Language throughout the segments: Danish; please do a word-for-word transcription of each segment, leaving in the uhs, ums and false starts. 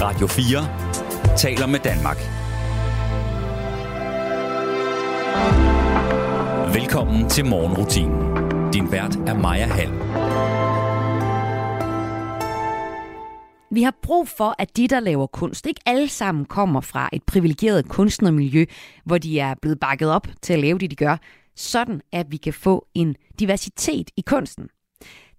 Radio fire taler med Danmark. Velkommen til Morgenrutinen. Din vært er Maja Hall. Vi har brug for, at de, der laver kunst, ikke alle sammen kommer fra et privilegeret kunstnermiljø, hvor de er blevet bakket op til at lave det, de gør, sådan at vi kan få en diversitet i kunsten.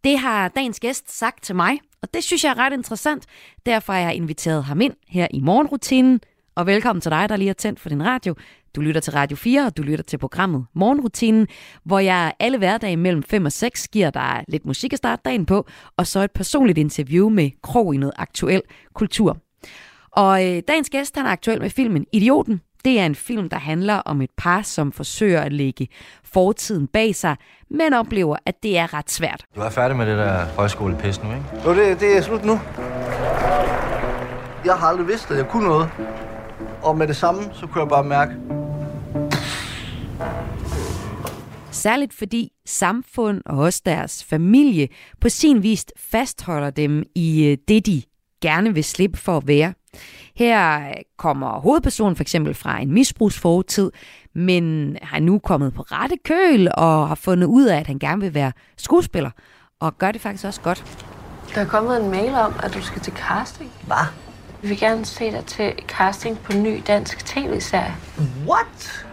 Det har dagens gæst sagt til mig, og det synes jeg er ret interessant. Derfor har jeg inviteret ham ind her i Morgenrutinen. Og velkommen til dig, der lige har tændt for din radio. Du lytter til Radio fire, og du lytter til programmet Morgenrutinen, hvor jeg alle hverdage mellem fem og seks giver dig lidt musik at starte dagen på, og så et personligt interview med krog i noget aktuel kultur. Og øh, dagens gæst, han er aktuel med filmen Idioten. Det er en film, der handler om et par, som forsøger at lægge fortiden bag sig, men oplever, at det er ret svært. Du er færdig med det der højskolepis nu, ikke? Jo, det, det er slut nu. Jeg har aldrig vidst, at jeg kunne noget. Og med det samme, så kunne jeg bare mærke. Særligt fordi samfund og også deres familie på sin vis fastholder dem i det, de gerne vil slippe for at være. Her kommer hovedpersonen for eksempel fra en misbrugsfortid, men har nu kommet på rette køl og har fundet ud af, at han gerne vil være skuespiller. Og gør det faktisk også godt. Der er kommet en mail om, at du skal til casting. Hvad? Vi vil gerne se dig til casting på en ny dansk tv-serie. What?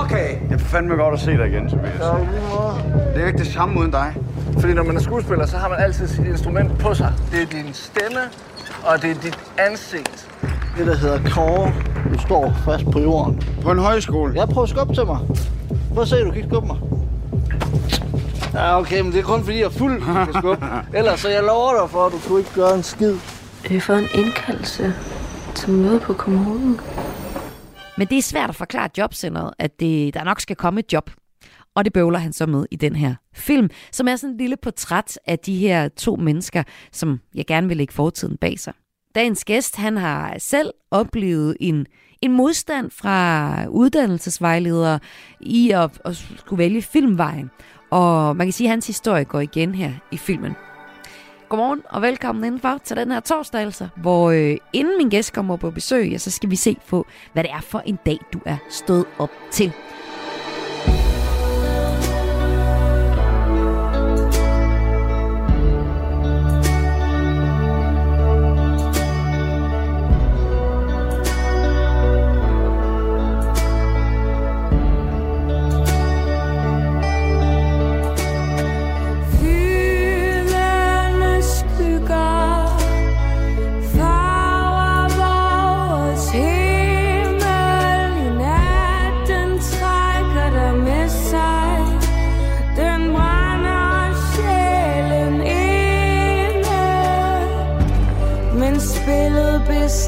Okay. Det er fandme godt at se dig igen, Tobias. Det er jo ikke det samme uden dig. Fordi når man er skuespiller, så har man altid sit instrument på sig. Det er din stemme, og det er dit ansigt. Det, der hedder kåre. Du står fast på jorden. På en højskole. Jeg prøver at skubbe til mig. Prøv at se, du kan ikke skubbe mig. Ja, okay, men det er kun fordi, jeg er fuld, jeg kan skubbe. Ellers så jeg lover dig for, at du kunne ikke gøre en skid. Vi får en indkaldelse til møde på kommunen. Men det er svært at forklare jobcentret, at det, der nok skal komme et job. Og det bøvler han så med i den her film, som er sådan et lille portræt af de her to mennesker, som jeg gerne vil lægge fortiden bag sig. Dagens gæst, han har selv oplevet en, en modstand fra uddannelsesvejledere i at, at skulle vælge filmvejen. Og man kan sige, at hans historie går igen her i filmen. Godmorgen og velkommen indenfor til den her torsdag, altså, hvor øh, inden min gæst kommer på besøg, ja, så skal vi se på, hvad det er for en dag, du er stået op til.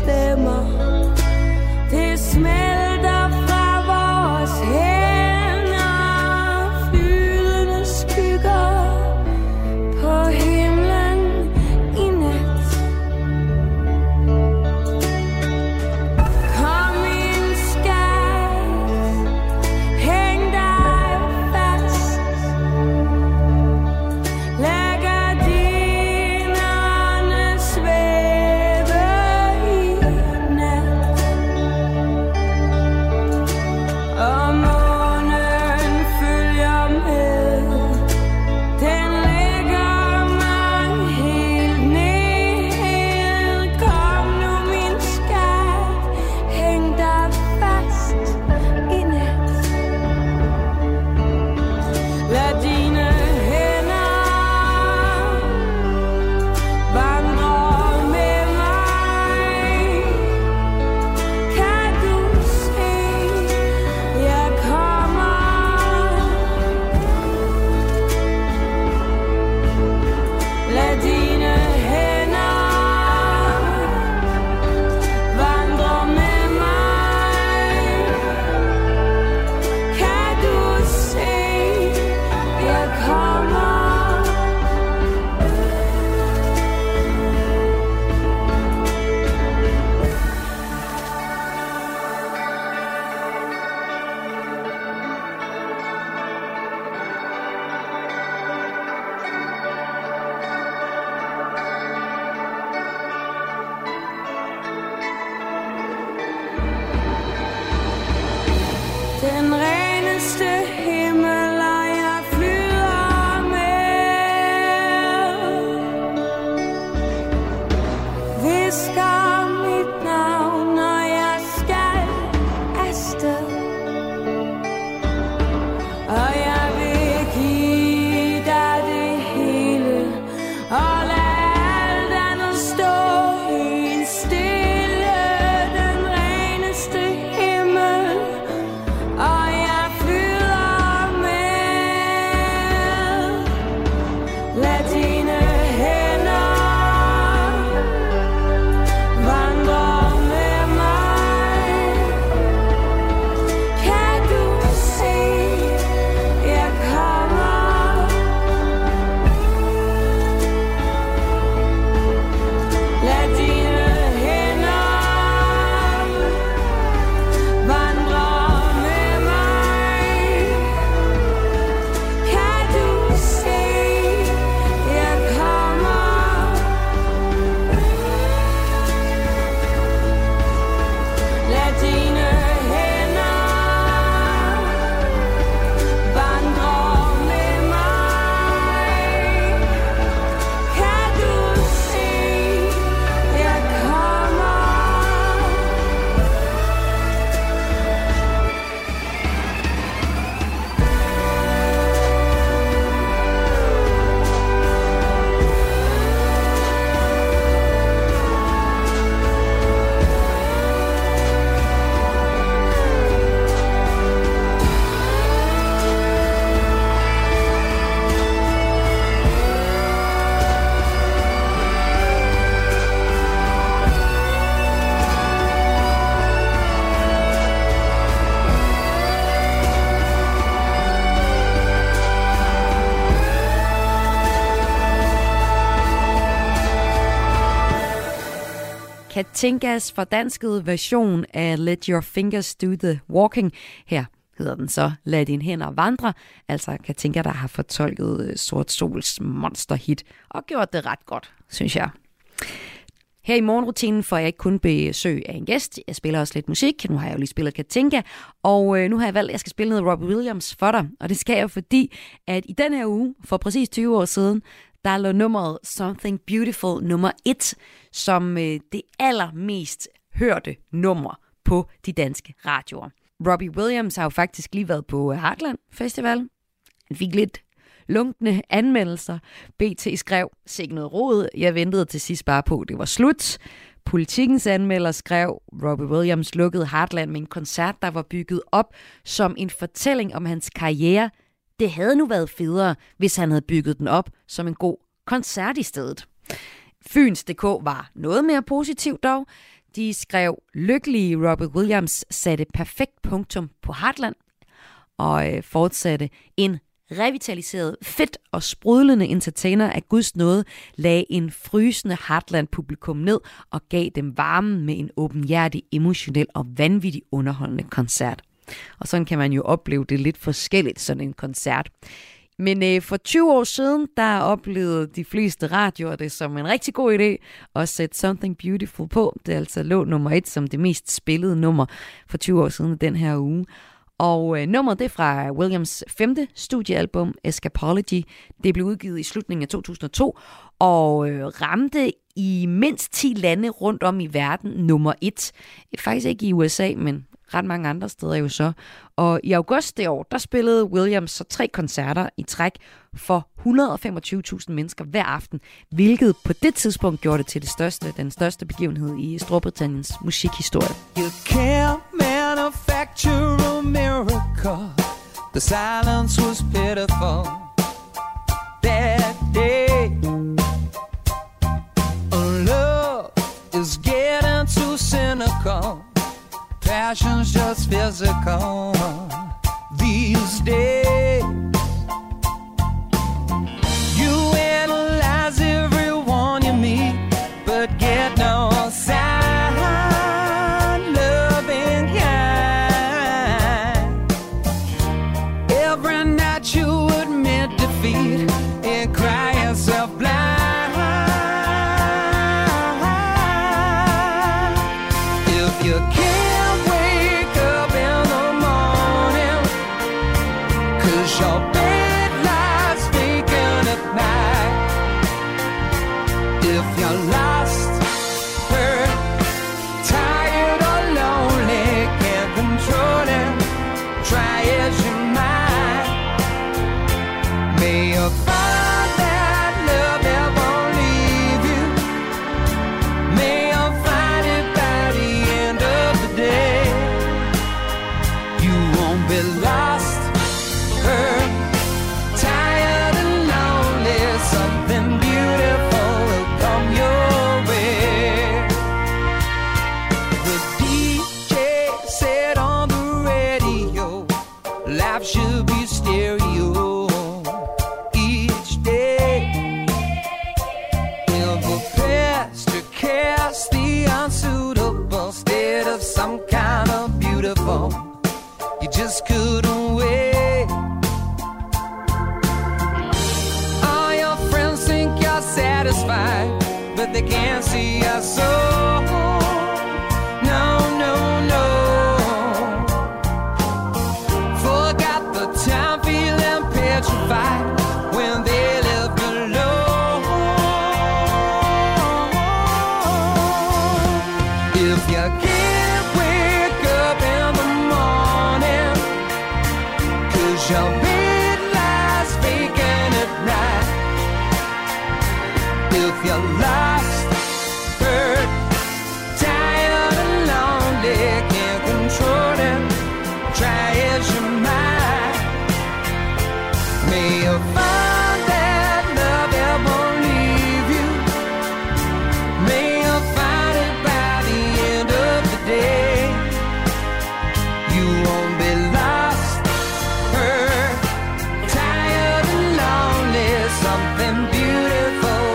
Now Katinkas fordanskede version af Let Your Fingers Do The Walking. Her hedder den så Lad Dine Hænder Vandre, altså Katinka, der har fortolket Sort Sols monsterhit og gjort det ret godt, synes jeg. Her i morgenrutinen får jeg ikke kun besøg af en gæst. Jeg spiller også lidt musik. Nu har jeg jo lige spillet Katinka, og nu har jeg valgt, at jeg skal spille noget Robbie Williams for dig. Og det skal jeg, fordi at i denne her uge, for præcis tyve år siden, der lå nummeret Something Beautiful nummer et, som det allermest hørte nummer på de danske radioer. Robbie Williams har jo faktisk lige været på Heartland Festival. Han fik lidt lunkne anmeldelser. B T skrev, sikke noget rod, jeg ventede til sidst bare på, det var slut. Politikens anmelder skrev, Robbie Williams lukkede Heartland med en koncert, der var bygget op som en fortælling om hans karriere. Det havde nu været federe, hvis han havde bygget den op som en god koncert i stedet. Fyns punktum d k var noget mere positivt dog. De skrev, lykkelige Robbie Williams satte perfekt punktum på Heartland og øh, fortsatte en revitaliseret, fedt og sprudlende entertainer af guds nåde lagde en frysende Heartland-publikum ned og gav dem varmen med en åbenhjertig, emotionel og vanvittig underholdende koncert. Og sådan kan man jo opleve det lidt forskelligt, sådan en koncert. Men øh, for tyve år siden, der oplevede de fleste radioer det som en rigtig god idé at sætte Something Beautiful på. Det er altså lå nummer et som det mest spillede nummer for tyve år siden den her uge. Og øh, nummeret det er fra Williams femte studiealbum, Escapology. Det blev udgivet i slutningen af to tusind og to og øh, ramte i mindst ti lande rundt om i verden nummer et. Faktisk ikke i U S A, men ret mange andre steder jo så. Og i august det år, der spillede Williams så tre koncerter i træk for et hundrede og femogtyve tusind mennesker hver aften, hvilket på det tidspunkt gjorde det til det største, den største begivenhed i Storbritanniens musikhistorie. You can't manufacture a miracle. The silence was pitiful that day. Oh, love is getting too cynical. Passion's just physical these days. You analyze everyone you meet, but get no sign, loving kind. Every night you admit defeat and cry yourself blind. If you can't something beautiful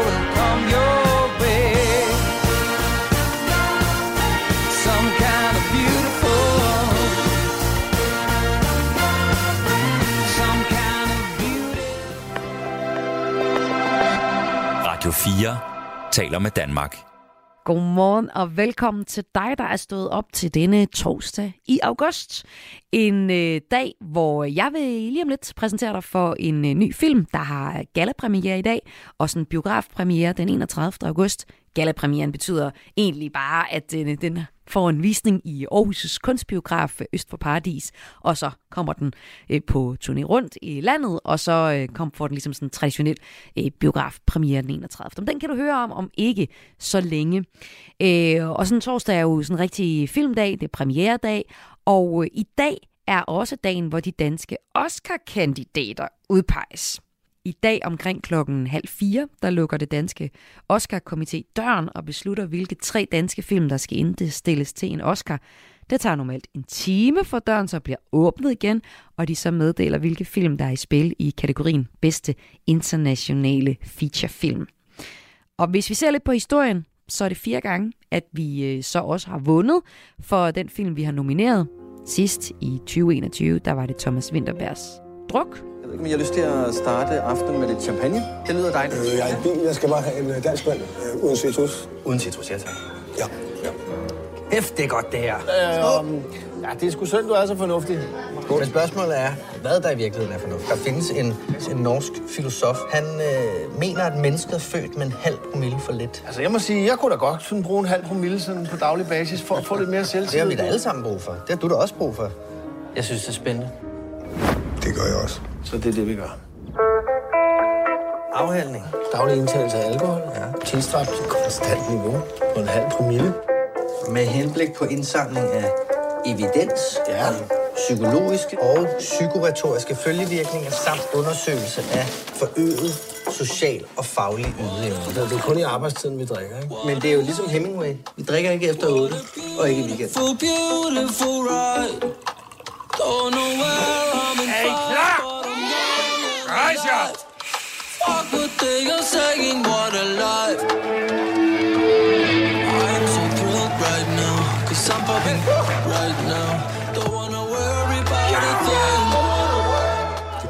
will come your way. Radio fire taler med Danmark. Godmorgen og velkommen til dig, der er stået op til denne torsdag i august. En øh, dag, hvor jeg vil lige om lidt præsentere dig for en øh, ny film, der har gallapremiere i dag, og sådan en biografpremiere den enogtredivte august. Gallapremieren betyder egentlig bare, at øh, den får en visning i Aarhus' kunstbiograf Øst for Paradis, og så kommer den øh, på turné rundt i landet, og så øh, kom, får den ligesom sådan en traditionel øh, biografpremiere den enogtredivte. Men den kan du høre om, om ikke så længe. Øh, og sådan torsdag er jo sådan en rigtig filmdag, det er premieredag, og øh, i dag er også dagen, hvor de danske Oscar-kandidater udpeges. I dag omkring klokken halv fire, der lukker det danske Oscar-komité døren og beslutter, hvilke tre danske film, der skal indstilles til en Oscar. Det tager normalt en time, for døren så bliver åbnet igen, og de så meddeler, hvilke film, der er i spil i kategorien bedste internationale featurefilm. Og hvis vi ser lidt på historien, så er det fire gange, at vi så også har vundet for den film, vi har nomineret. Sidst i tyve enogtyve, der var det Thomas Vinterbergs Druk. Men jeg har lyst til at starte aftenen med lidt champagne. Det lyder dejligt. Øh, jeg er i bil. Jeg skal bare have en dansk vand. Øh, uden citrus. Uden citrus, ja tak. Ja. ja. Kæft, det er godt, det her. Øh, ja, det er sgu synd, du er så fornuftig. God. Men spørgsmålet er, hvad der i virkeligheden er fornuftigt. Der findes en, en norsk filosof. Han øh, mener, at mennesket er født med en halv promille for lidt. Altså, jeg må sige, jeg kunne da godt sådan bruge en halv promille sådan på daglig basis for at få lidt mere selvtillid. Det har vi da alle sammen brug for. Det har du da også brug for. Jeg synes, det er spændende. Det gør jeg også. Så det er det, vi gør. Afhældning. Daglig indtagelse af alkohol. Ja. Tilstræbt til konstant niveau på en halv promille. Med henblik på indsamling af evidens, ja. Psykologiske og psykoretoriske følgevirkninger samt undersøgelse af forøget social og faglig udlevelse. Det er kun i arbejdstiden, vi drikker, ikke? Men det er jo ligesom Hemingway. Vi drikker ikke efter otte og ikke i weekenden. Er I klar? Rejs jer! Det er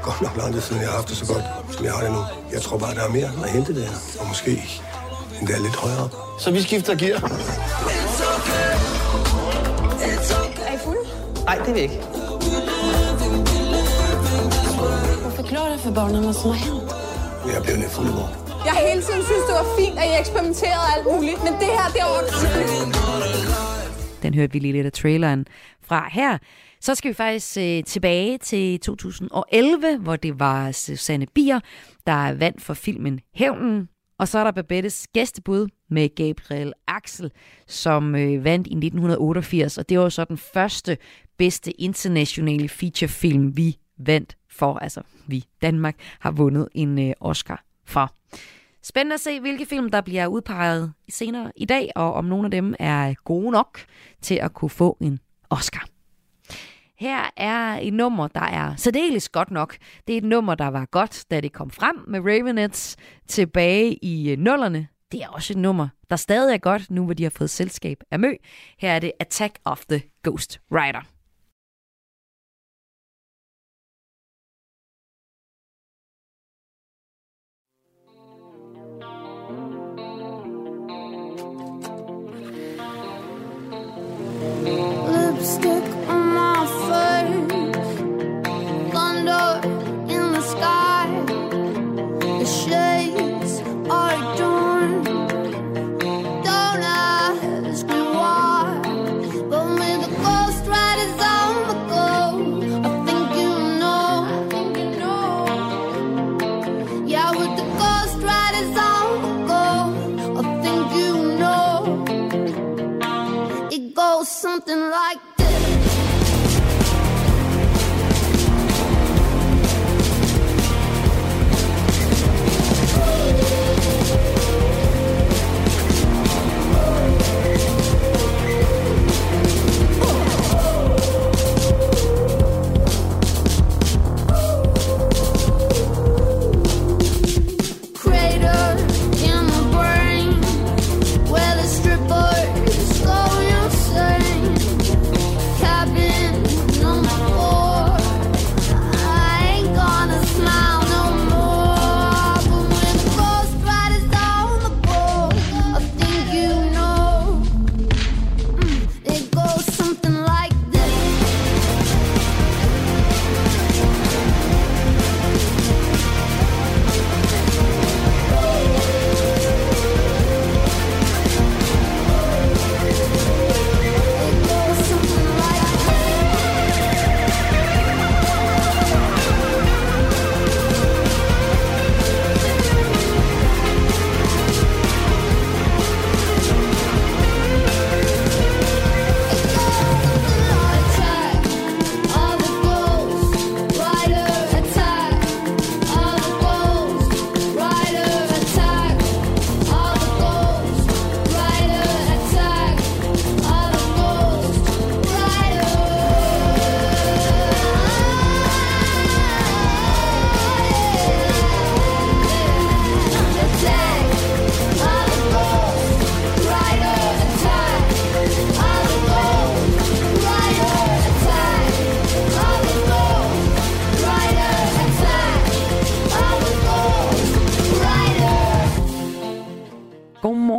godt nok langt siden, jeg har haft det så godt, som jeg har det nu. Jeg tror bare, der er mere at hente det her. Og måske endda lidt højere op. Så vi skifter gear. Er I fulde? Nej, det er vi ikke. Forklare dig for børnene, hvad som har hændt. Jeg blev lidt fuld i går. Jeg hele tiden synes, det var fint, at I eksperimenterede alt muligt, men det her, det er ordentligt. Den hørte vi lige lidt af traileren fra her. Så skal vi faktisk øh, tilbage til to tusind og elleve, hvor det var Susanne Bier, der vandt for filmen Hævnen. Og så er der Babettes Gæstebud med Gabriel Axel, som øh, vandt i nitten otteogfirs. Og det var så den første bedste internationale featurefilm, vi vandt for, altså vi, Danmark, har vundet en øh, Oscar for. Spændende at se, hvilke film, der bliver udpeget senere i dag, og om nogle af dem er gode nok til at kunne få en Oscar. Her er et nummer, der er særdeles godt nok. Det er et nummer, der var godt, da det kom frem med Ravenettes tilbage i nullerne. Det er også et nummer, der stadig er godt, nu hvor de har fået selskab af Mø. Her er det Attack of the Ghost Rider. Lipstick on my face, thunder in the sky, the shades are adorned. Don't ask me why, but when the ghost rider's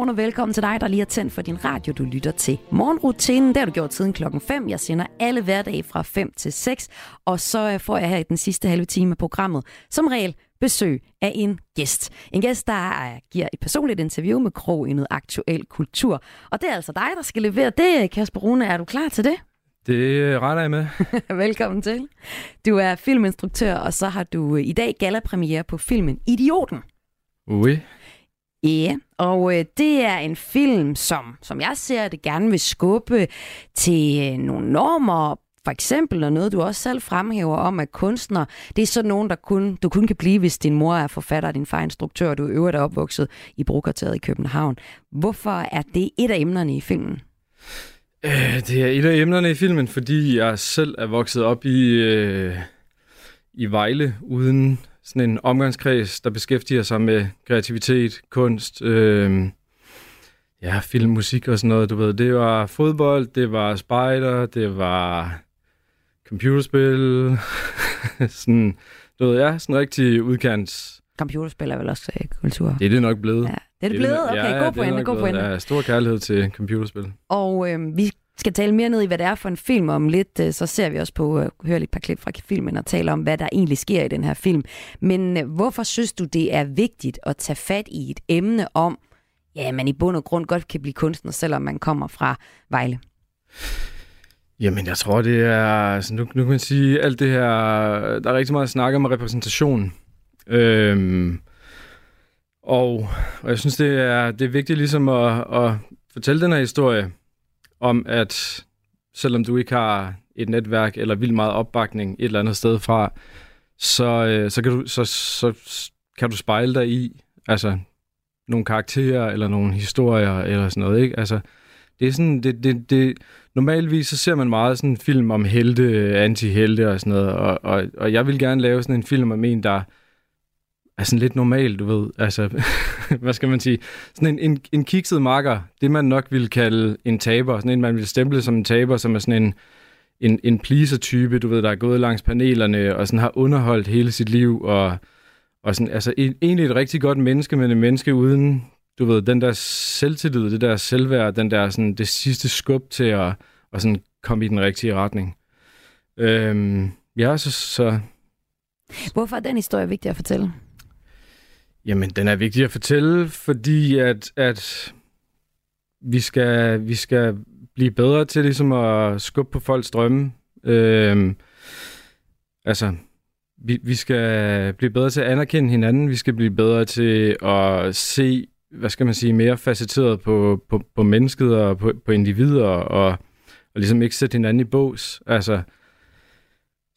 morgen og velkommen til dig, der lige har tændt for din radio. Du lytter til Morgenrutinen. Det har du gjort siden klokken fem. Jeg sender alle hverdage fra fem til seks. Og så får jeg her i den sidste halve time af programmet som regel besøg af en gæst. En gæst, der giver et personligt interview med krog i noget aktuel kultur. Og det er altså dig, der skal levere det. Kasper Rune, er du klar til det? Det regner jeg med. Velkommen til. Du er filminstruktør, og så har du i dag gallapremiere på filmen Idioten. Ui. Ja, yeah. og øh, det er en film, som, som jeg ser det, gerne vil skubbe til øh, nogle normer. For eksempel, og noget du også selv fremhæver om, at kunstner, det er sådan nogen, der kun, du kun kan blive, hvis din mor er forfatter, din far er instruktør, og du er øvrigt opvokset i Brokvarteret i København. Hvorfor er det et af emnerne i filmen? Øh, det er et af emnerne i filmen, fordi jeg selv er vokset op i, øh, i Vejle uden sådan en omgangskreds, der beskæftiger sig med kreativitet, kunst, øh, ja, film, musik og sådan noget, du ved. Det var fodbold, det var spejder, det var computerspil, sådan, du ved, ja, sådan rigtig udkants. Computerspil er vel også øh, kultur? Det er det nok blevet. Ja. Det er det blevet? Okay, ja, god pointe, god pointe. Ja, stor kærlighed til computerspil. Og øh, vi skal tale mere ned i, hvad det er for en film om lidt. Så ser vi også på, hører lidt par klip fra filmen og taler om, hvad der egentlig sker i den her film. Men hvorfor synes du, det er vigtigt at tage fat i et emne om, ja, man i bund og grund godt kan blive kunstner, selvom man kommer fra Vejle? Jamen, jeg tror, det er... Nu, nu kan man sige, alt det her... Der er rigtig meget at snakke om repræsentation. Øhm, og, og jeg synes, det er, det er vigtigt ligesom at, at fortælle den her historie om, at selvom du ikke har et netværk eller vildt meget opbakning et eller andet sted fra, så, så, kan, du, så, så kan du spejle dig i altså, nogle karakterer eller nogle historier eller sådan noget. Ikke? Altså, det er sådan, det, det, det, normalvis så ser man meget sådan en film om helte, anti-helte og sådan noget, og, og, og jeg vil gerne lave sådan en film om en, der er sådan lidt normal, du ved. Altså, hvad skal man sige? Sådan en, en, en kikset makker, det man nok ville kalde en taber, sådan en, man ville stemple som en taber, som er sådan en, en, en pleaser-type, du ved, der er gået langs panelerne og sådan har underholdt hele sit liv, og, og sådan, altså en, egentlig et rigtig godt menneske, men et menneske uden, du ved, den der selvtillid, det der selvværd, den der sådan, det sidste skub til at og sådan komme i den rigtige retning. Øhm, ja, så, så... Hvorfor er den historie vigtig at fortælle? Jamen, den er vigtig at fortælle, fordi at, at vi, skal, vi skal blive bedre til ligesom at skubbe på folks drømme. Øhm, altså, vi, vi skal blive bedre til at anerkende hinanden. Vi skal blive bedre til at se, hvad skal man sige, mere facetteret på, på, på mennesket og på, på individer og, og ligesom ikke sætte hinanden i bås. Altså,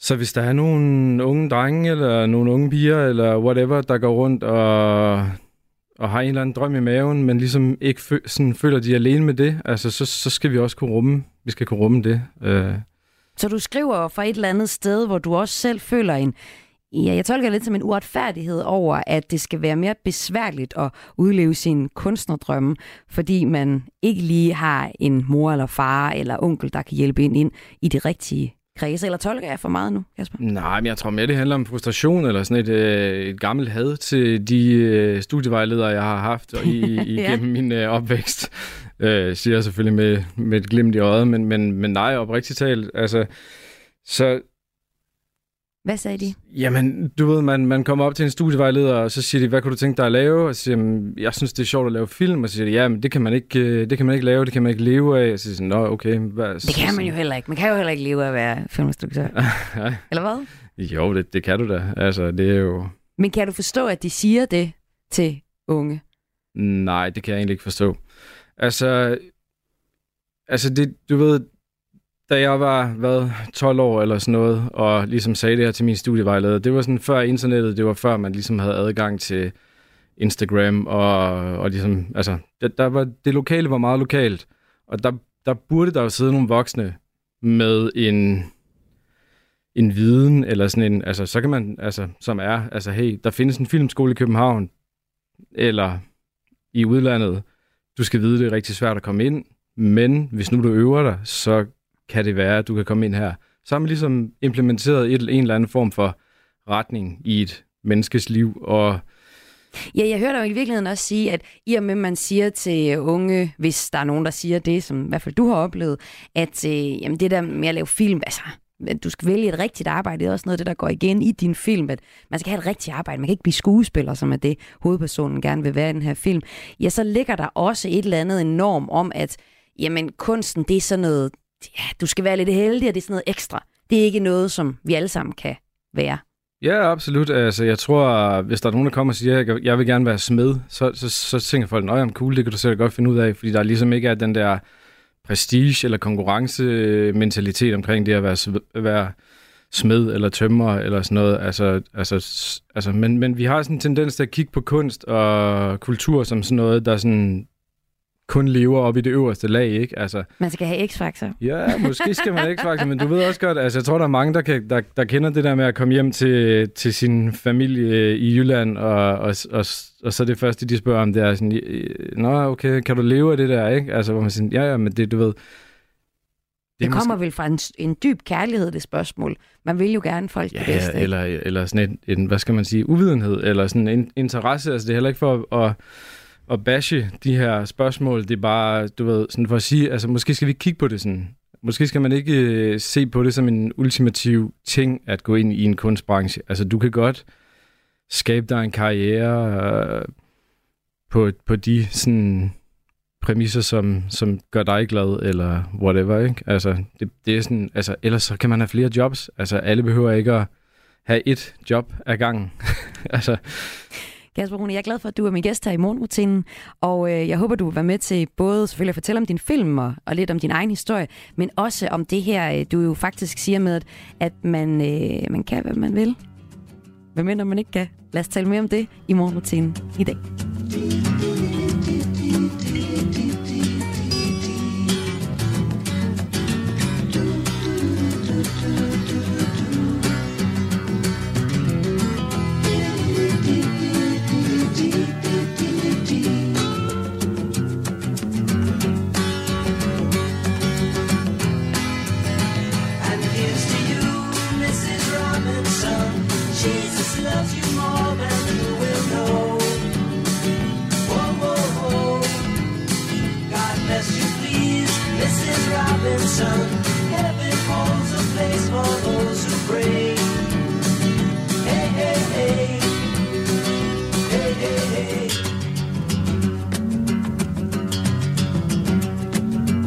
så hvis der er nogle unge drenge eller nogle unge piger eller whatever, der går rundt og, og har en eller anden drøm i maven, men ligesom ikke fø- sådan føler de alene med det, altså så, så skal vi også kunne rumme, vi skal kunne rumme det. Øh. Så du skriver fra et eller andet sted, hvor du også selv føler en, ja, jeg tolker lidt som en uretfærdighed over, at det skal være mere besværligt at udleve sin kunstnerdrømme, fordi man ikke lige har en mor eller far eller onkel, der kan hjælpe en ind i det rigtige kredse, eller tolker jeg for meget nu, Kasper? Nej, men jeg tror mere, det handler om frustration eller sådan et, øh, et gammelt had til de øh, studievejledere, jeg har haft og i, ja. Igennem min øh, opvækst, øh, siger jeg selvfølgelig med, med et glimt i øjet, men, men, men nej, oprigtigt talt, altså, så... Hvad sagde de? Jamen, du ved, man, man kommer op til en studievejleder, og så siger de, hvad kunne du tænke dig at lave? Og så siger de, jeg synes, det er sjovt at lave film. Og så siger de, ja, men det kan man ikke, det kan man ikke lave, det kan man ikke leve af. Og så siger de, nå, okay. Hvad, det kan man jo heller ikke. Man kan jo heller ikke leve af at være filminstruktør. Eller hvad? Jo, det, det kan du da. Altså, det er jo... Men kan du forstå, at de siger det til unge? Nej, det kan jeg egentlig ikke forstå. Altså, altså det, du ved... Da jeg var, hvad, tolv år eller sådan noget, og ligesom sagde det her til min studievejleder, det var sådan før internettet, det var før man ligesom havde adgang til Instagram, og, og ligesom, altså, det, der var, det lokale var meget lokalt, og der, der burde der jo sidde nogle voksne med en, en viden, eller sådan en, altså, så kan man, altså, som er, altså, hey, der findes en filmskole i København, eller i udlandet, du skal vide, det er rigtig svært at komme ind, men hvis nu du øver dig, så kan det være, at du kan komme ind her. Så har man ligesom implementeret et, en eller anden form for retning i et menneskes liv, og Ja, jeg hører dig jo i virkeligheden også sige, at i og med, man siger til unge, hvis der er nogen, der siger det, som i hvert fald du har oplevet, at øh, jamen det der med at lave film, altså, at du skal vælge et rigtigt arbejde, det er også noget af det, der går igen i din film, at man skal have et rigtigt arbejde, man kan ikke blive skuespiller, som er det, hovedpersonen gerne vil være i den her film. Ja, så ligger der også et eller andet enormt om, at jamen, kunsten, det er sådan noget, ja, du skal være lidt heldig, og det er sådan noget ekstra. Det er ikke noget, som vi alle sammen kan være. Ja, absolut. Altså, jeg tror, hvis der er nogen, der kommer og siger, at jeg vil gerne være smed, så, så, så tænker folk, nej, om cool, det kan du selv godt finde ud af, fordi der ligesom ikke er den der prestige eller konkurrencementalitet omkring det at være, være smed eller tømrer eller sådan noget. Altså, altså, altså, men, men vi har sådan en tendens til at kigge på kunst og kultur som sådan noget, der sådan kun lever op i det øverste lag, ikke? Altså, man skal have X-faktor. Ja, måske skal man have X-faktor, men du ved også godt, altså jeg tror, der er mange, der, kan, der, der kender det der med at komme hjem til, til sin familie i Jylland, og, og, og, og så det første, de spørger om, det er sådan, nå, okay, kan du leve af det der, ikke? Altså, hvor man siger, ja, ja, men det, du ved... Det, det kommer måske... vel fra en, en dyb kærlighed, det spørgsmål. Man vil jo gerne folk ja, det bedste. Ja, eller, eller sådan en, en, hvad skal man sige, uvidenhed, eller sådan en interesse, altså det er heller ikke for at... at og bashe de her spørgsmål, det er bare, du ved, sådan for at sige, altså måske skal vi kigge på det sådan. Måske skal man ikke øh, se på det som en ultimativ ting at gå ind i en kunstbranche. Altså du kan godt skabe dig en karriere øh, på, på de sådan præmisser, som, som gør dig glad, eller whatever, ikke? Altså det, det er sådan, altså ellers så kan man have flere jobs. Altså alle behøver ikke at have et job ad gangen. altså... Kasper Rune, jeg er glad for, at du er min gæst her i Morgenrutinen, og øh, jeg håber, du vil være med til både selvfølgelig at fortælle om din film og, og lidt om din egen historie, men også om det her, øh, du jo faktisk siger med, at, at man, øh, man kan, hvad man vil. Hvad mener man ikke kan? Lad os tale mere om det i Morgenrutinen i dag. Heaven holds a place for those who pray. Hey, hey, hey. Hey, hey, hey.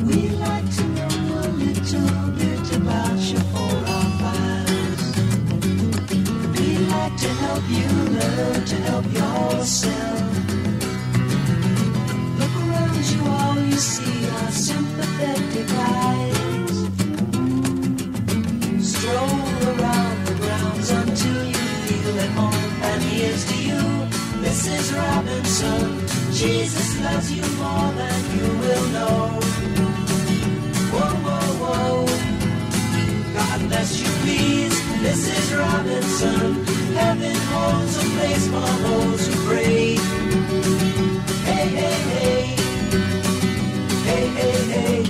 We'd like to know a little bit about you for our files. We'd like to help you learn to help yourself. Look around you, all you see are sympathetic eyes. Missus Robinson, Jesus loves you more than you will know. Whoa, whoa, whoa. God bless you, please, Missus Robinson. Heaven holds a place for those who pray. Hey, hey, hey. Hey, hey, hey.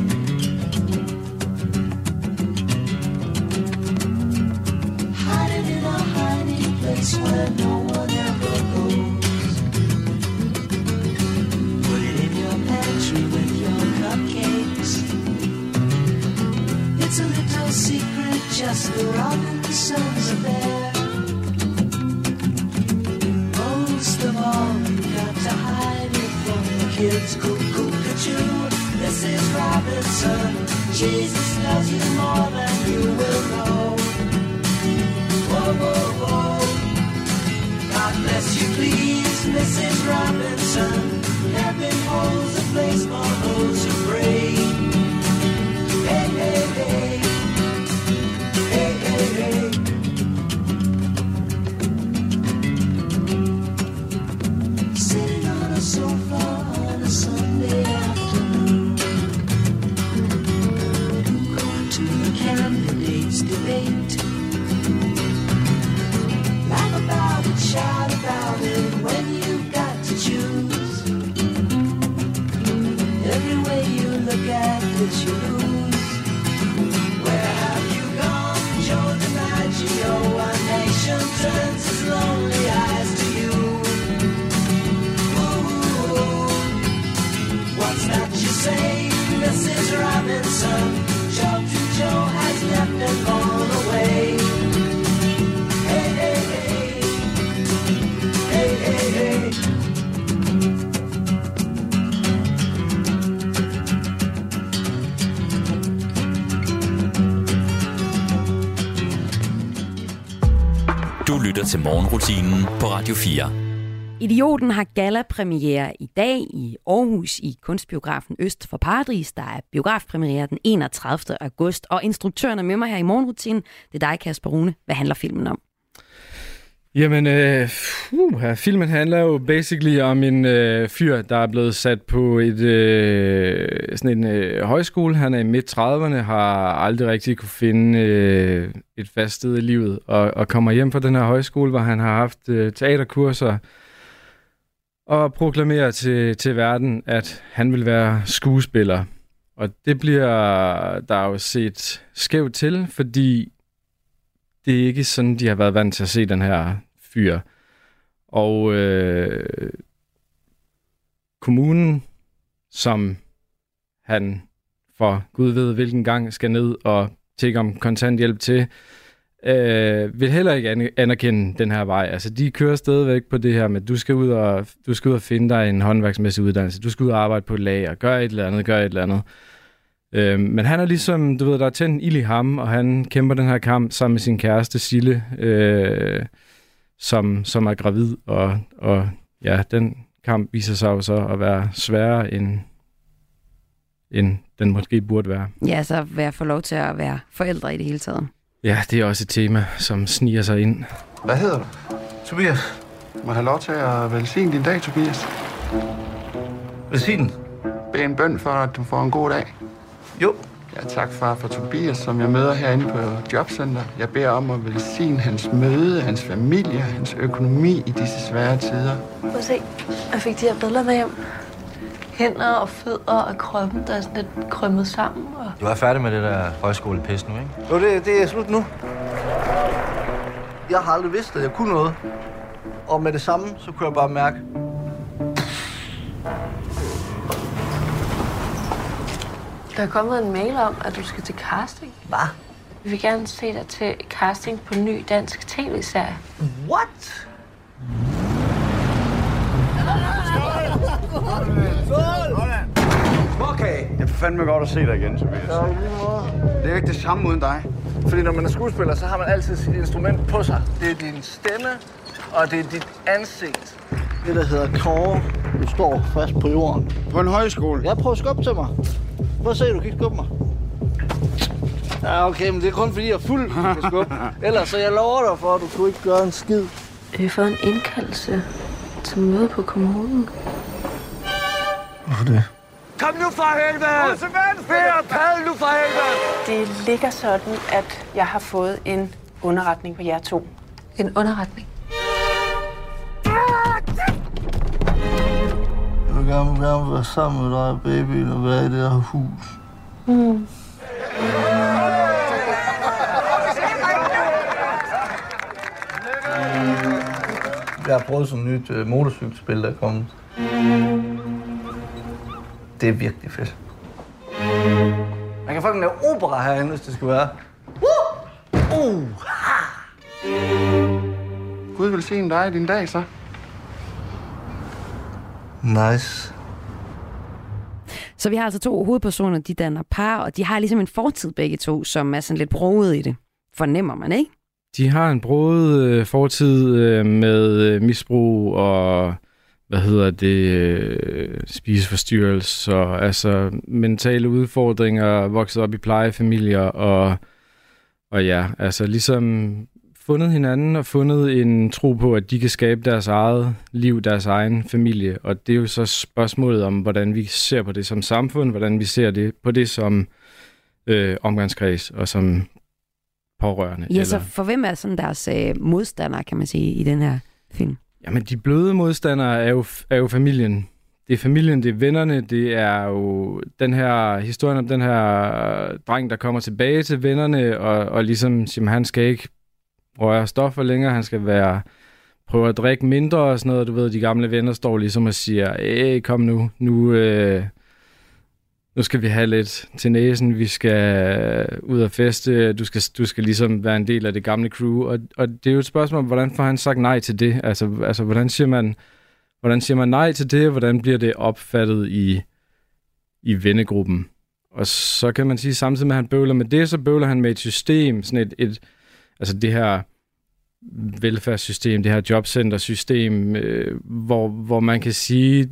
Hiding in a hiding place where no one ever goes. It's a little secret, just the Robinsons are there. Most of all, you've got to hide it from the kids. Cuckoo-ca-choo, Missus Robinson. Jesus loves you more than you will know. Whoa, whoa, whoa. God bless you, please, Missus Robinson. Heaven holds a place for those who pray. Hey, hey, hey. Hey, hey, hey. Sitting on a sofa on a Sunday afternoon, going to the candidates' debate. Laugh about it, shout about it when you've got to choose. Everywhere morning sun, Joe to Joe has left and gone away. Hey, hey, hey. Hey, hey, hey. Du lytter til Morgenrutinen på Radio fire. Idioten har gala-premiere i dag i Aarhus i kunstbiografen Øst for Paradis. Der er biografpremiere den enogtredivte august, og instruktøren er med mig her i Morgenrutinen. Det er dig, Kasper Rune. Hvad handler filmen om? Jamen, øh, uh, filmen handler jo basically om en øh, fyr, der er blevet sat på et, øh, sådan en øh, højskole. Han er i midt trediverne, har aldrig rigtig kunne finde øh, et fast sted i livet, og, og kommer hjem fra den her højskole, hvor han har haft øh, teaterkurser, og proklamerer til, til verden, at han vil være skuespiller. Og det bliver der jo set skævt til, fordi det er ikke sådan, de har været vant til at se den her fyr. Og øh, kommunen, som han for Gud ved hvilken gang skal ned og tække om kontanthjælp til, Øh, vil heller ikke anerkende den her vej. Altså, de kører stadigvæk på det her med, du skal ud og, du skal ud og finde dig en håndværksmæssig uddannelse, du skal ud og arbejde på et lager, gør et eller andet, gør et eller andet. Øh, men han er ligesom, du ved, der er tændt ild i ham, og han kæmper den her kamp sammen med sin kæreste Sille, øh, som, som er gravid, og, og ja, den kamp viser sig jo så at være sværere end end den måske burde være. Ja, så være for lov til at være forældre i det hele taget. Ja, det er også et tema, som sniger sig ind. Hvad hedder du? Tobias. Må jeg have lov til at velsigne din dag, Tobias? Velsigne? Det er en bøn for dig, at du får en god dag. Jo. Ja, tak far for Tobias, som jeg møder herinde på jobcenter. Jeg beder om at velsigne hans møde, hans familie, hans økonomi i disse svære tider. Prøv at se. Jeg fik de her billeder med hjem. Hænder og fødder og kroppen, der er sådan lidt krømmet sammen. Og... Du er færdig med det der højskolepis nu, ikke? Jo, det, det er slut nu. Jeg har aldrig vidst, at jeg kunne noget. Og med det samme, så kunne jeg bare mærke. Der er kommet en mail om, at du skal til casting. Hvad? Vi vil gerne se dig til casting på en ny dansk tv-serie. What? Okay. Det er fandme godt at se dig igen, Tobias. Det er jo ikke det samme uden dig. Fordi når man er skuespiller, så har man altid sit instrument på sig. Det er din stemme, og det er dit ansigt. Det, der hedder kåre. Du står fast på jorden. På en højskole? Jeg prøver at skubbe til mig. Prøv at se, du kan ikke skubbe mig. Ja, okay, men det er kun fordi, jeg er fuld, jeg kan skubbe. Ellers så jeg lover dig for, at du kunne ikke gøre en skid. Vi får en indkaldelse til møde på kommunen. Hvorfor det? Kom nu for helvede! Færd padel nu for helvede! Det ligger sådan, at jeg har fået en underretning på jer to. En underretning? Jeg vil gerne, gerne være sammen med dig og babyen og være i det her hus. Mm. Jeg har prøvet sådan et nyt øh, motorcykelspil, der er kommet. Det er virkelig fedt. Man kan fucking lave opera herinde, hvis det skal være. Uh! Uh! Gud vil se en dig i din dag, så. Nice. Så vi har altså to hovedpersoner, de danner par, og de har ligesom en fortid begge to, som er sådan lidt broget i det. Fornemmer man, ikke? De har en broget fortid med misbrug og... hvad hedder det, spiseforstyrrelser, altså mentale udfordringer, vokset op i plejefamilier, og, og ja, altså ligesom fundet hinanden og fundet en tro på, at de kan skabe deres eget liv, deres egen familie, og det er jo så spørgsmålet om, hvordan vi ser på det som samfund, hvordan vi ser det på det som øh, omgangskreds og som pårørende. Ja, eller... så for hvem er sådan deres øh, modstandere, kan man sige, i den her film? Jamen, de bløde modstandere er jo, er jo familien. Det er familien, det er vennerne, det er jo den her historien om den her dreng, der kommer tilbage til vennerne, og, og ligesom siger, han skal ikke røre stoffer længere, han skal være prøve at drikke mindre og sådan noget. Du ved, de gamle venner står ligesom og siger, æh, kom nu, nu, øh, nu skal vi have lidt til næsen, vi skal ud og feste, du skal, du skal ligesom være en del af det gamle crew. Og, og det er jo et spørgsmål, hvordan får han sagt nej til det? Altså, altså hvordan, siger man, hvordan siger man nej til det, og hvordan bliver det opfattet i, i vennegruppen? Og så kan man sige, samtidig med at han bøvler med det, så bøvler han med et system, sådan et, et altså det her velfærdssystem, det her jobcentersystem, øh, hvor, hvor man kan sige,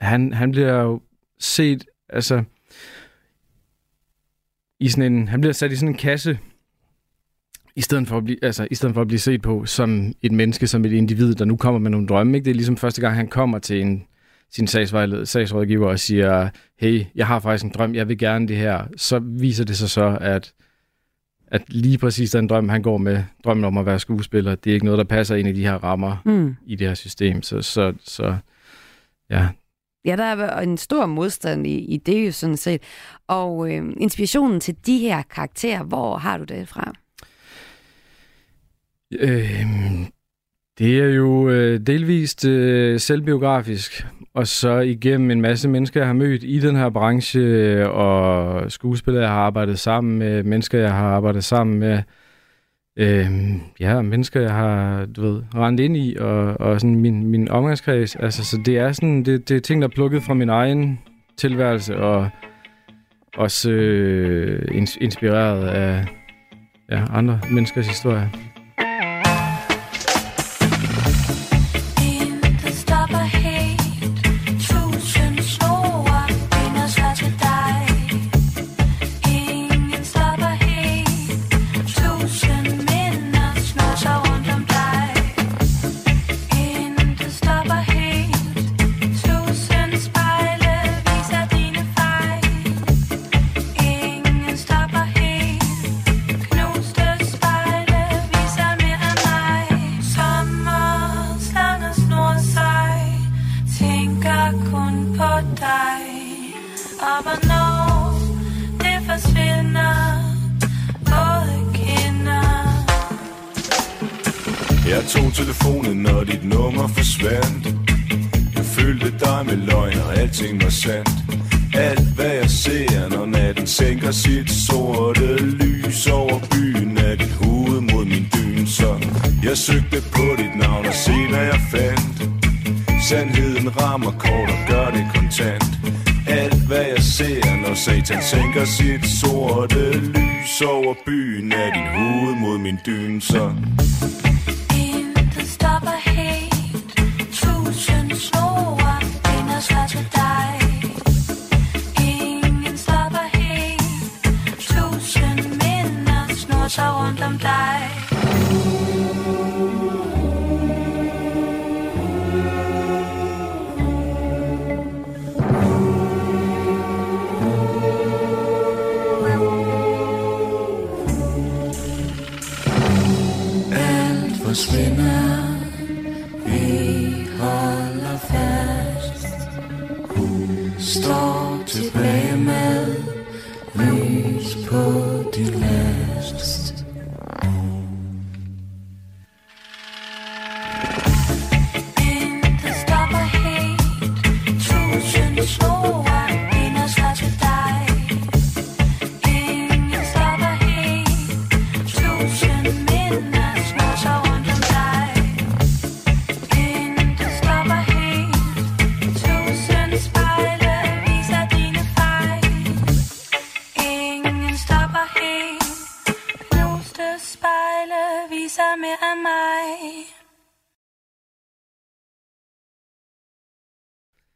han, han bliver jo set, altså, i sådan en, han bliver sat i sådan en kasse, i stedet for at blive, altså, i stedet for at blive set på som et menneske, som et individ, der nu kommer med nogle drømme, ikke? Det er ligesom første gang, han kommer til en, sin sagsrådgiver og siger, hey, jeg har faktisk en drøm, jeg vil gerne det her, så viser det sig så, at at lige præcis den drøm, han går med, drømmen om at være skuespiller, det er ikke noget, der passer ind i de her rammer mm. i det her system. Så, så, så ja. Ja, der er en stor modstand i, i det jo sådan set. Og øh, inspirationen til de her karakterer, hvor har du det fra? Øh, det er jo øh, delvist øh, selvbiografisk, og så igennem en masse mennesker, jeg har mødt i den her branche, og skuespillere, jeg har arbejdet sammen med, mennesker, jeg har arbejdet sammen med, øh, ja, mennesker, jeg har, du ved, rendt ind i, og, og sådan min, min omgangskreds. Altså, så det er sådan, det, det er ting, der er plukket fra min egen tilværelse, og også øh, inspireret af ja, andre menneskers historier. Satan sænker sit sorte lys over byen af din hoved mod min dyn, så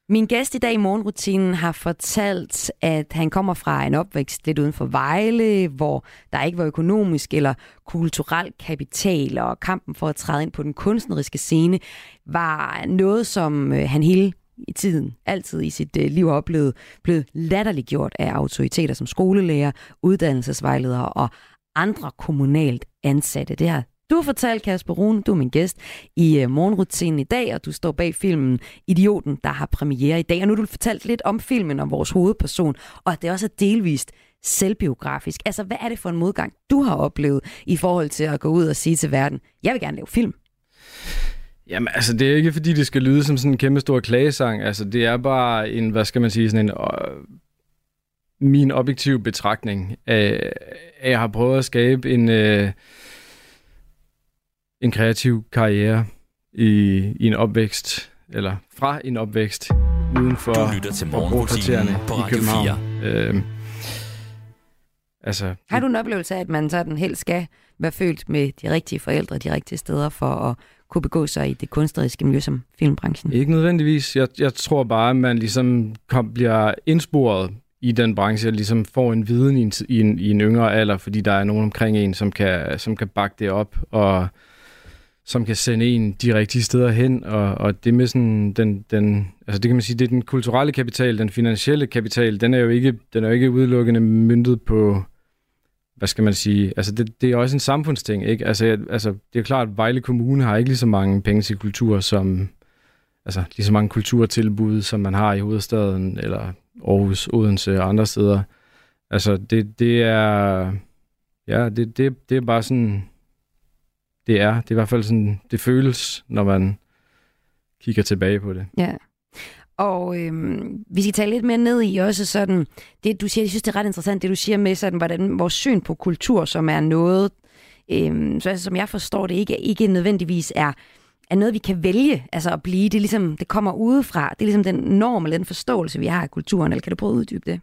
min gæst i dag i Morgenrutinen har fortalt, at han kommer fra en opvækst lidt uden for Vejle, hvor der ikke var økonomisk eller kulturel kapital, og kampen for at træde ind på den kunstneriske scene var noget, som han hele tiden, altid i sit liv har oplevet, blev latterliggjort af autoriteter som skolelærer, uddannelsesvejledere og andre kommunalt ansatte. Det har du fortalte, Kasper Rune, du er min gæst i Morgenrutinen i dag, og du står bag filmen Idioten, der har premiere i dag. Og nu har du fortalt lidt om filmen, om vores hovedperson, og at det også er delvist selvbiografisk. Altså, hvad er det for en modgang, du har oplevet i forhold til at gå ud og sige til verden, jeg vil gerne lave film? Jamen, altså, det er ikke, fordi det skal lyde som sådan en kæmpe stor klagesang. Altså, det er bare en, hvad skal man sige, sådan en... Øh... min objektive betragtning, øh, at jeg har prøvet at skabe en, øh, en kreativ karriere i, i en opvækst, eller fra en opvækst, uden for brugkvartererne i København. Øh, altså, har du en oplevelse af, at man sådan helt skal være født med de rigtige forældre, de rigtige steder for at kunne begå sig i det kunstneriske miljø som filmbranchen? Ikke nødvendigvis. Jeg, jeg tror bare, at man ligesom kom, bliver indsporet i den branche, og ligesom får en viden i en, i en, i en yngre alder, fordi der er nogen omkring en, som kan, som kan bakke det op, og som kan sende en de rigtige steder hen, og, og det med sådan den, den, altså det kan man sige, det er den kulturelle kapital, den finansielle kapital, den er jo ikke, den er jo ikke udelukkende møntet på, hvad skal man sige, altså det, det er også en samfundsting, ikke? Altså, jeg, altså det er klart, at Vejle Kommune har ikke lige så mange penge til kultur, som, altså lige så mange kulturtilbud, som man har i hovedstaden, eller Aarhus, Odense og andre steder. Altså det, det er, ja, det, det, det er bare sådan, det er. Det er i hvert fald sådan, det føles, når man kigger tilbage på det. Ja, og øhm, vi skal tale lidt mere ned i også sådan, det du siger, jeg synes det er ret interessant, det du siger med sådan, hvordan vores syn på kultur, som er noget, øhm, så altså, som jeg forstår det, ikke, ikke nødvendigvis er, er noget, vi kan vælge altså at blive. Det, ligesom, det kommer udefra. Det er ligesom den norm eller den forståelse, vi har af kulturen. Eller kan du prøve at uddybe det?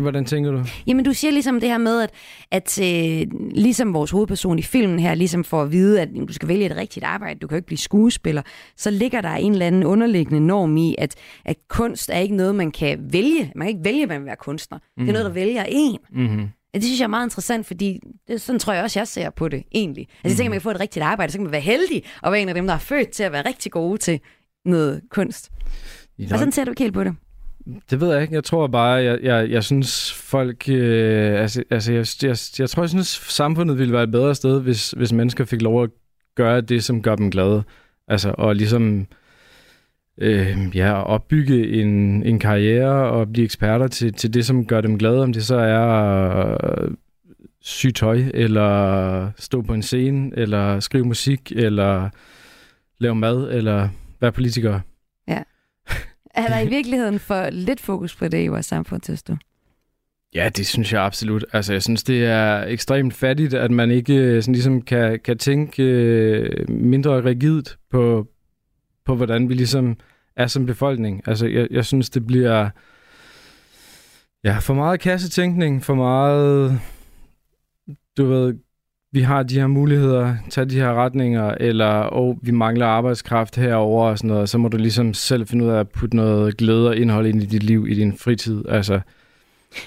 Hvordan tænker du? Jamen, du siger ligesom det her med, at, at øh, ligesom vores hovedperson i filmen her, ligesom får at vide, at jamen, du skal vælge et rigtigt arbejde, du kan jo ikke blive skuespiller, så ligger der en eller anden underliggende norm i, at, at kunst er ikke noget, man kan vælge. Man kan ikke vælge, at man vil være kunstner. Mm-hmm. Det er noget, der vælger en. Mm-hmm. Ja, det synes jeg er meget interessant, fordi det, sådan tror jeg også, jeg ser på det egentlig. Altså, mm-hmm. jeg tænker, at man kan få et rigtigt arbejde, så kan man være heldig og være en af dem, der er født til at være rigtig gode til noget kunst. Nok... Og sådan ser du ikke helt på det. Det ved jeg ikke. Jeg tror bare, jeg, jeg, jeg synes folk, øh, altså, altså jeg, jeg, jeg tror, jeg synes samfundet ville være et bedre sted, hvis, hvis mennesker fik lov at gøre det, som gør dem glade. Altså, og ligesom øh, ja, opbygge en, en karriere og blive eksperter til, til det, som gør dem glade. Om det så er øh, sy tøj, eller stå på en scene, eller skrive musik, eller lave mad, eller være politiker. Ja. Er der i virkeligheden for lidt fokus på det i vores samfund, synes du? Ja, det synes jeg absolut. Altså, jeg synes, det er ekstremt fattigt, at man ikke sådan ligesom kan, kan tænke mindre rigidt på, på, hvordan vi ligesom er som befolkning. Altså, jeg, jeg synes, det bliver ja, for meget kassetænkning, for meget, du ved, vi har de her muligheder, tage de her retninger, eller åh, vi mangler arbejdskraft herover og sådan noget, så må du ligesom selv finde ud af at putte noget glæde og indhold ind i dit liv, i din fritid. Altså,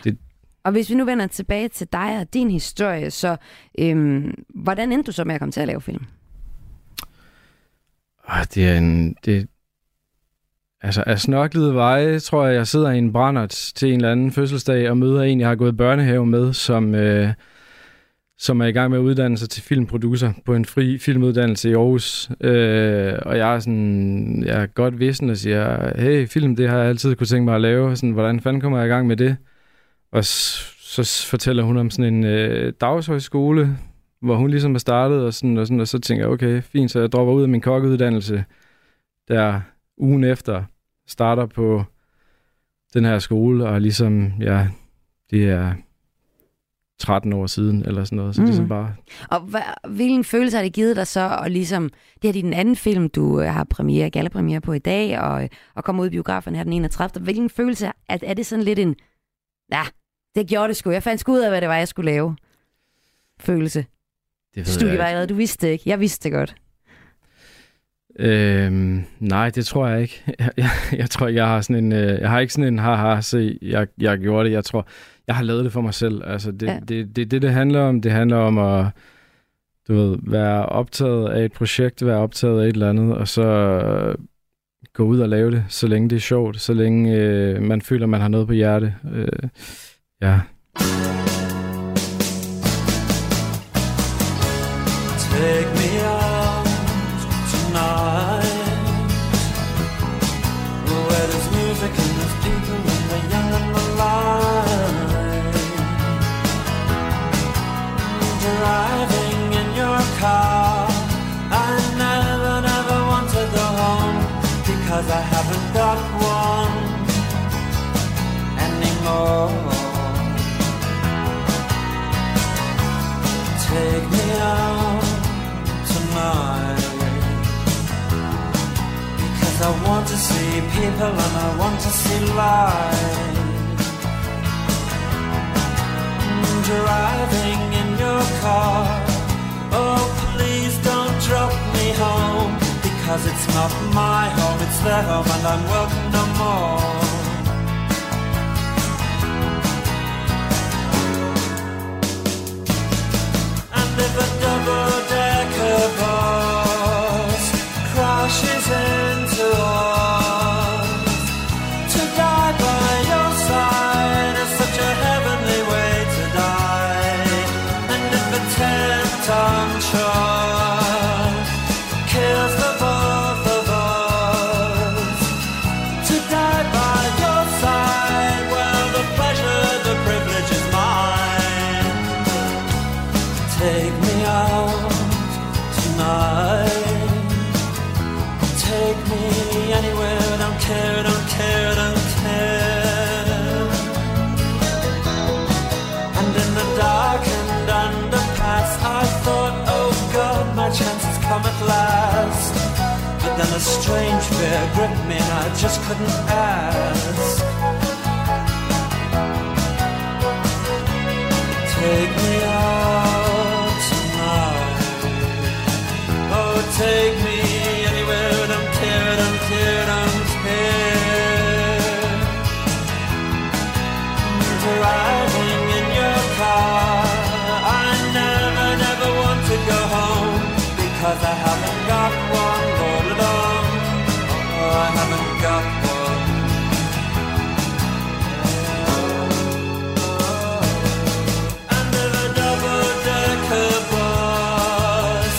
det... Og hvis vi nu vender tilbage til dig og din historie, så øhm, hvordan endte du så med at komme til at lave film? Åh, det er en... Det... Altså, af snoklede veje, tror jeg, jeg sidder i en brandert til en eller anden fødselsdag og møder en, jeg har gået børnehave med, som... Øh... som er i gang med at uddanne sig til filmproducer på en fri filmuddannelse i Aarhus. Øh, og jeg er sådan, jeg er godt vidsen og siger, hey, film, det har jeg altid kunne tænke mig at lave. Sådan, hvordan fanden kommer jeg i gang med det? Og s- så fortæller hun om sådan en øh, dagshøjskole, hvor hun ligesom er startet, og, sådan, og, sådan, og så tænker jeg, okay, fint, så jeg dropper ud af min kokkeuddannelse, der ugen efter starter på den her skole, og ligesom, ja, det er... tretten år siden, eller sådan noget, så mm. det er sådan bare... Og hvad, hvilken følelse har det givet dig så, og ligesom, det her er din anden film, du har premiere, gallepremiere på i dag, og, og kommer ud i biograferne her den enogtredivte Hvilken følelse, er, er det sådan lidt en, ja, det gjorde det sgu, jeg fandt sgu ud af, hvad det var, jeg skulle lave? Følelse. Det Studievejleder, du vidste det ikke, jeg vidste det godt. Øhm, nej, det tror jeg ikke. Jeg, jeg, jeg tror, jeg har sådan en, jeg har ikke sådan en, haha, se, jeg, jeg gjorde det, jeg tror... Jeg har lavet det for mig selv. Altså det, ja. det, det, det, det handler om. Det handler om at du ved, være optaget af et projekt, være optaget af et eller andet, og så gå ud og lave det, så længe det er sjovt, så længe øh, man føler, man har noget på hjerte. Øh, ja. Take me out tonight. Where there's music and there's people and they're young and alive. Driving in your car, I never, never want to go home, because I haven't got one anymore. Take me out tonight because I want to see people and I want to see light. Driving in your car, oh please don't drop me home because it's not my home, it's their home and I'm welcome no more. If a double-decker bus crashes into us, to die by your side is such a heavenly way to die. And if a ten-ton truck kills the both of us, to die by your side, well, the pleasure, the privilege is mine. Take Take me anywhere, I don't care, I don't care, I don't care. And in the dark and underpass I thought, oh God, my chance has come at last. But then a strange fear gripped me and I just couldn't ask. Take me out. Take me anywhere, I don't care, I don't care, I don't care. Driving in your car, I never, never want to go home because I haven't got one all alone. Oh, I haven't got one. And if a double-decker bus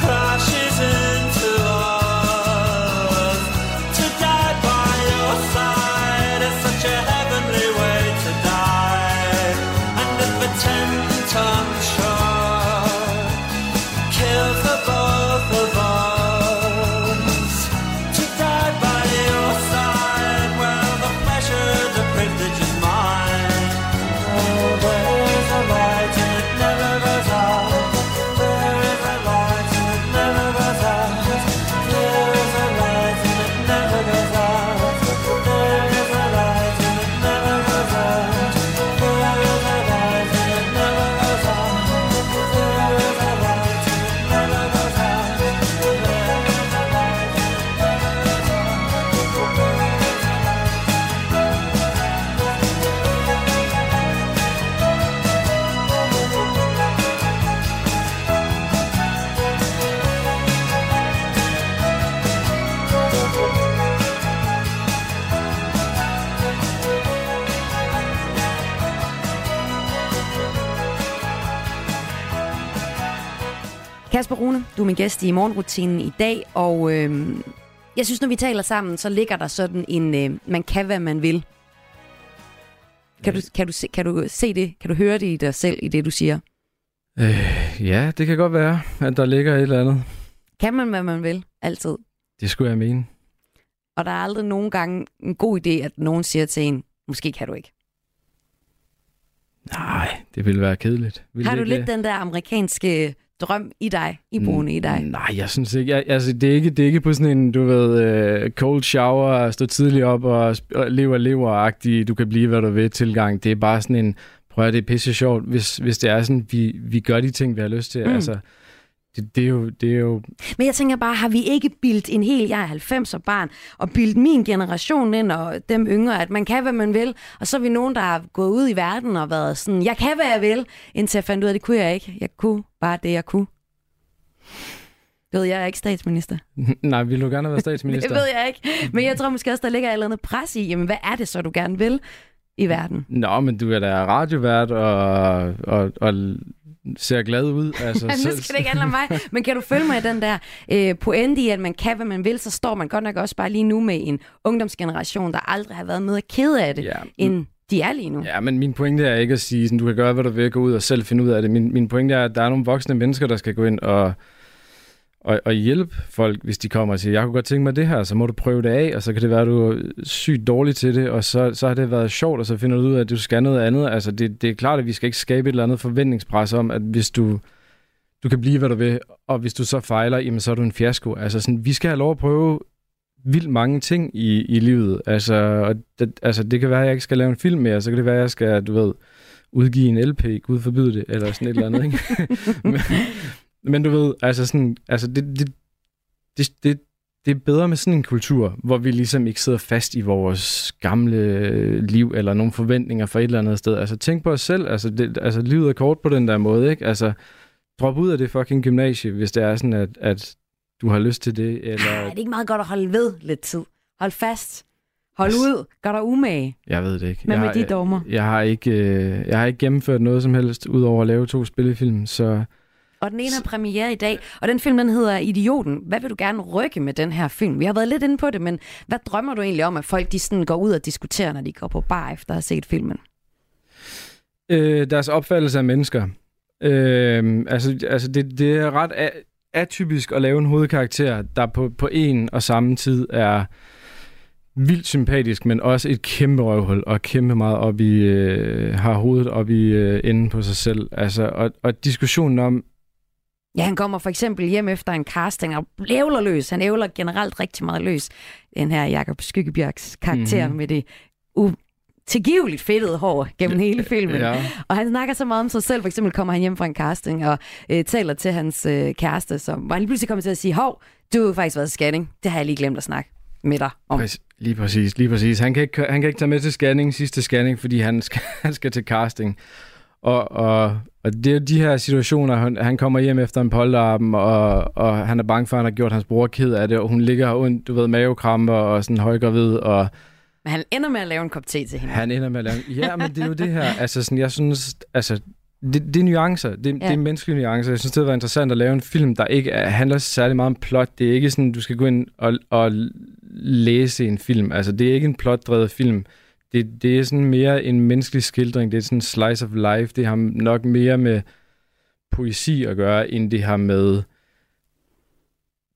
crashes Kasper Rune, du er min gæst i Morgenrutinen i dag, og øh, jeg synes, når vi taler sammen, så ligger der sådan en, øh, man kan, hvad man vil. Kan, øh. du, kan, du se, kan du se det? Kan du høre det i dig selv, i det, du siger? Øh, ja, det kan godt være, at der ligger et eller andet. Kan man, hvad man vil? Altid. Det skulle jeg mene. Og der er aldrig nogen gange en god idé, at nogen siger til en, måske kan du ikke. Nej, det ville være kedeligt. Vil Har du lidt den der amerikanske drøm i dig, i boende i dig? Nej, jeg synes ikke. Jeg, altså, det er ikke, det er ikke på sådan en, du ved, uh, cold shower, stå tidligt op og lever lever-agtig, du kan blive, hvad du vil, tilgang. Det er bare sådan en, prøv at det er pisse sjovt, hvis, hvis det er sådan, vi, vi gør de ting, vi har lyst til. Mm. Altså, det, det, er jo, det er jo... Men jeg tænker bare, har vi ikke bildt en hel, jeg er halvfemser barn, og bildt min generation ind og dem yngre, at man kan, hvad man vil, og så er vi nogen, der har gået ud i verden og været sådan, jeg kan, hvad jeg vil, indtil jeg fandt ud af, det kunne jeg ikke. Jeg kunne bare det, jeg kunne. Det ved jeg, jeg er ikke statsminister. Nej, vi ville jo gerne have været statsminister. Det ved jeg ikke. Men jeg tror måske også, der ligger et eller andet pres i, jamen hvad er det så, du gerne vil i verden? Nå, men du er da radiovært og... og, og ser glad ud. Altså, nu skal det ikke handle om mig. Men kan du følge mig i den der øh, pointe i, at man kan, hvad man vil, så står man godt nok også bare lige nu med en ungdomsgeneration, der aldrig har været med at kede af det, ja, end de er lige nu. Ja, men min pointe er ikke at sige, sådan, du kan gøre, hvad du vil, gå ud og selv finde ud af det. Min, min pointe er, at der er nogle voksne mennesker, der skal gå ind og, og, og hjælpe folk, hvis de kommer og siger, jeg kunne godt tænke mig det her, så må du prøve det af, og så kan det være, at du er sygt dårlig til det, og så, så har det været sjovt, og så finder du ud af, at du skal noget andet. Altså, det, det er klart, at vi skal ikke skabe et eller andet forventningspres om, at hvis du Du kan blive, hvad du vil, og hvis du så fejler, jamen, så er du en fiasko. Altså, sådan, vi skal have lov at prøve vildt mange ting i, i livet. Altså, og det, altså, det kan være, at jeg ikke skal lave en film mere, så kan det være, at jeg skal, du ved, udgive en L P, Gud forbyde det, eller sådan et eller andet, ikke? men, men du ved, altså, sådan, altså det, det, det, det, det er bedre med sådan en kultur, hvor vi ligesom ikke sidder fast i vores gamle liv, eller nogle forventninger fra et eller andet sted. Altså, tænk på os selv. Altså, det, altså livet er kort på den der måde, ikke? Altså, drop ud af det fucking gymnasie, hvis det er sådan, at, at du har lyst til det. Eller... Ej, det er ikke meget godt at holde ved lidt tid. Hold fast. Hold altså... ud. Gør dig umage. Jeg ved det ikke. Men med de dogmer. Jeg, jeg, har ikke, øh, jeg har ikke gennemført noget som helst, udover at lave to spillefilm, så... Og den ene har premiere i dag, og den film, den hedder Idioten. Hvad vil du gerne rykke med den her film? Vi har været lidt inde på det, men hvad drømmer du egentlig om, at folk de sådan går ud og diskuterer, når de går på bar efter at have set filmen? Øh, deres opfattelse af mennesker. Øh, altså, altså det, det er ret atypisk at lave en hovedkarakter, der på, på en og samme tid er vildt sympatisk, men også et kæmpe røvhul, og kæmpe meget op i, øh, har hovedet op i øh, enden på sig selv. Altså, og, og diskussionen om, ja, han kommer for eksempel hjem efter en casting og ævler løs. Han ævler generelt rigtig meget løs. Den her Jakob Skyggebjergs karakter mm-hmm. med det utilgiveligt fedtede hår gennem hele filmen. Ja. Og han snakker så meget om sig selv. For eksempel kommer han hjem fra en casting og øh, taler til hans øh, kæreste, som var lige pludselig kommet til at sige, hov, du har faktisk været scanning. Det har jeg lige glemt at snakke med dig om. Lige præcis, lige præcis. Han kan ikke, han kan ikke tage med til scanning, sidste scanning, fordi han skal, han skal til casting. Og, og, og det er de her situationer, han, han kommer hjem efter en polterappen, og, og han er bange for, at han har gjort hans bror ked af det, og hun ligger her ondt, du ved, mavekramper og sådan højgravid. Og men han ender med at lave en kop te til hende. Han ender med at lave en... Ja, men det er jo det her. Altså, sådan, jeg synes... Altså, det, det er nuancer. Det, ja. det er menneskelige nuancer. Jeg synes, det var interessant at lave en film, der ikke handler særlig meget om plot. Det er ikke sådan, du skal gå ind og, og læse en film. Altså, det er ikke en plotdrevet film. Det, det er sådan mere en menneskelig skildring. Det er sådan en slice of life. Det har nok mere med poesi at gøre, end det har med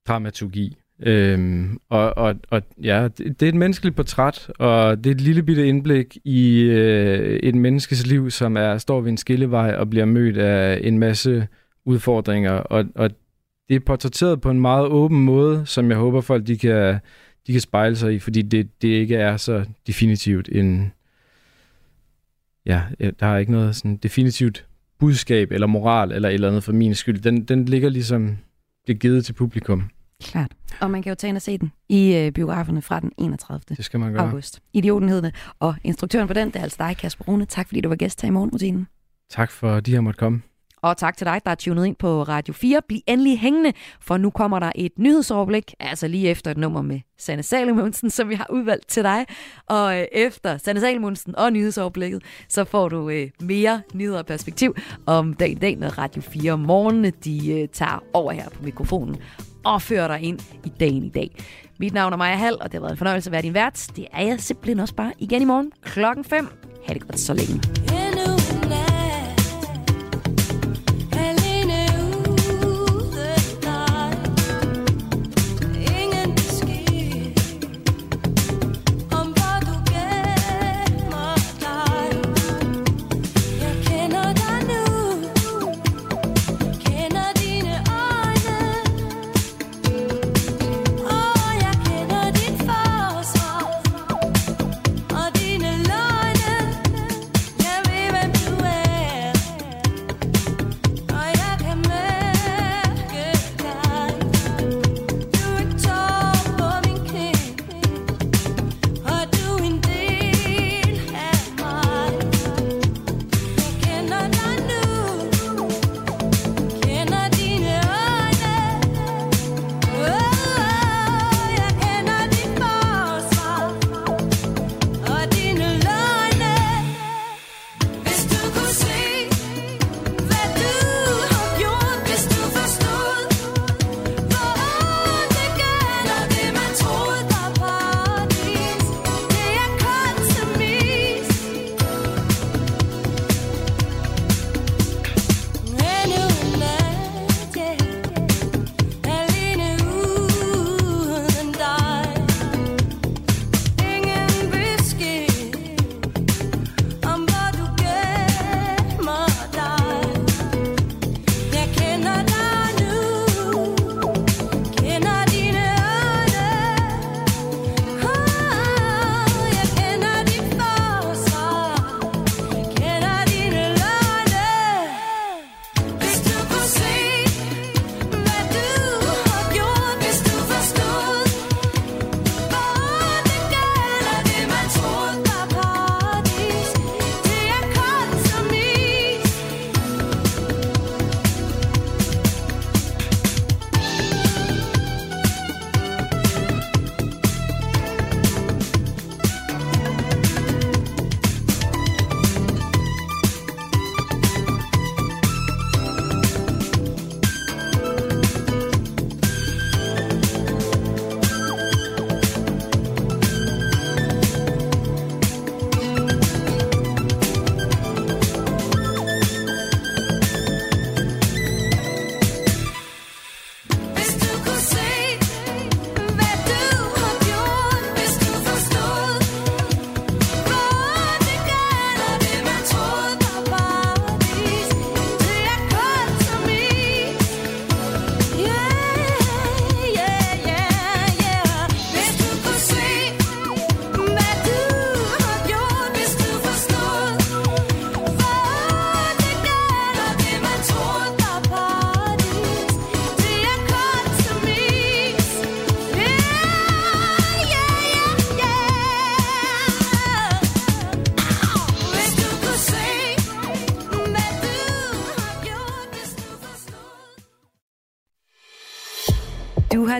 dramaturgi. Øhm, og, og, og ja, det, det er et menneskeligt portræt, og det er et lille bitte indblik i øh, et menneskes liv, som er, står ved en skillevej og bliver mødt af en masse udfordringer. Og, og det er portrætteret på en meget åben måde, som jeg håber folk de kan... de kan spejle sig i, fordi det, det ikke er så definitivt en... Ja, der er ikke noget sådan definitivt budskab eller moral eller et eller andet for min skyld. Den, den ligger ligesom det givet til publikum. Klart. Og man kan jo tage ind og se den i øh, biograferne fra den enogtredivte Det skal man gøre. August. Idioten hed det. Og instruktøren på den, det er altså dig, Kasper Rune. Tak fordi du var gæst her i Morgenrutinen. Tak for, de her måtte komme. Og tak til dig, der er tunet ind på Radio fire. Bliv endelig hængende, for nu kommer der et nyhedsoverblik, altså lige efter et nummer med Sanne Salimonsen, som vi har udvalgt til dig. Og øh, efter Sanne Salimonsen og nyhedsoverblikket, så får du øh, mere nyheder og perspektiv om dagen i dag, når Radio fire om morgenene, de øh, tager over her på mikrofonen og fører dig ind i dagen i dag. Mit navn er Maja Hall, og det har været en fornøjelse at være din vært. Det er jeg simpelthen også bare igen i morgen klokken fem. Ha' det godt så længe. Du har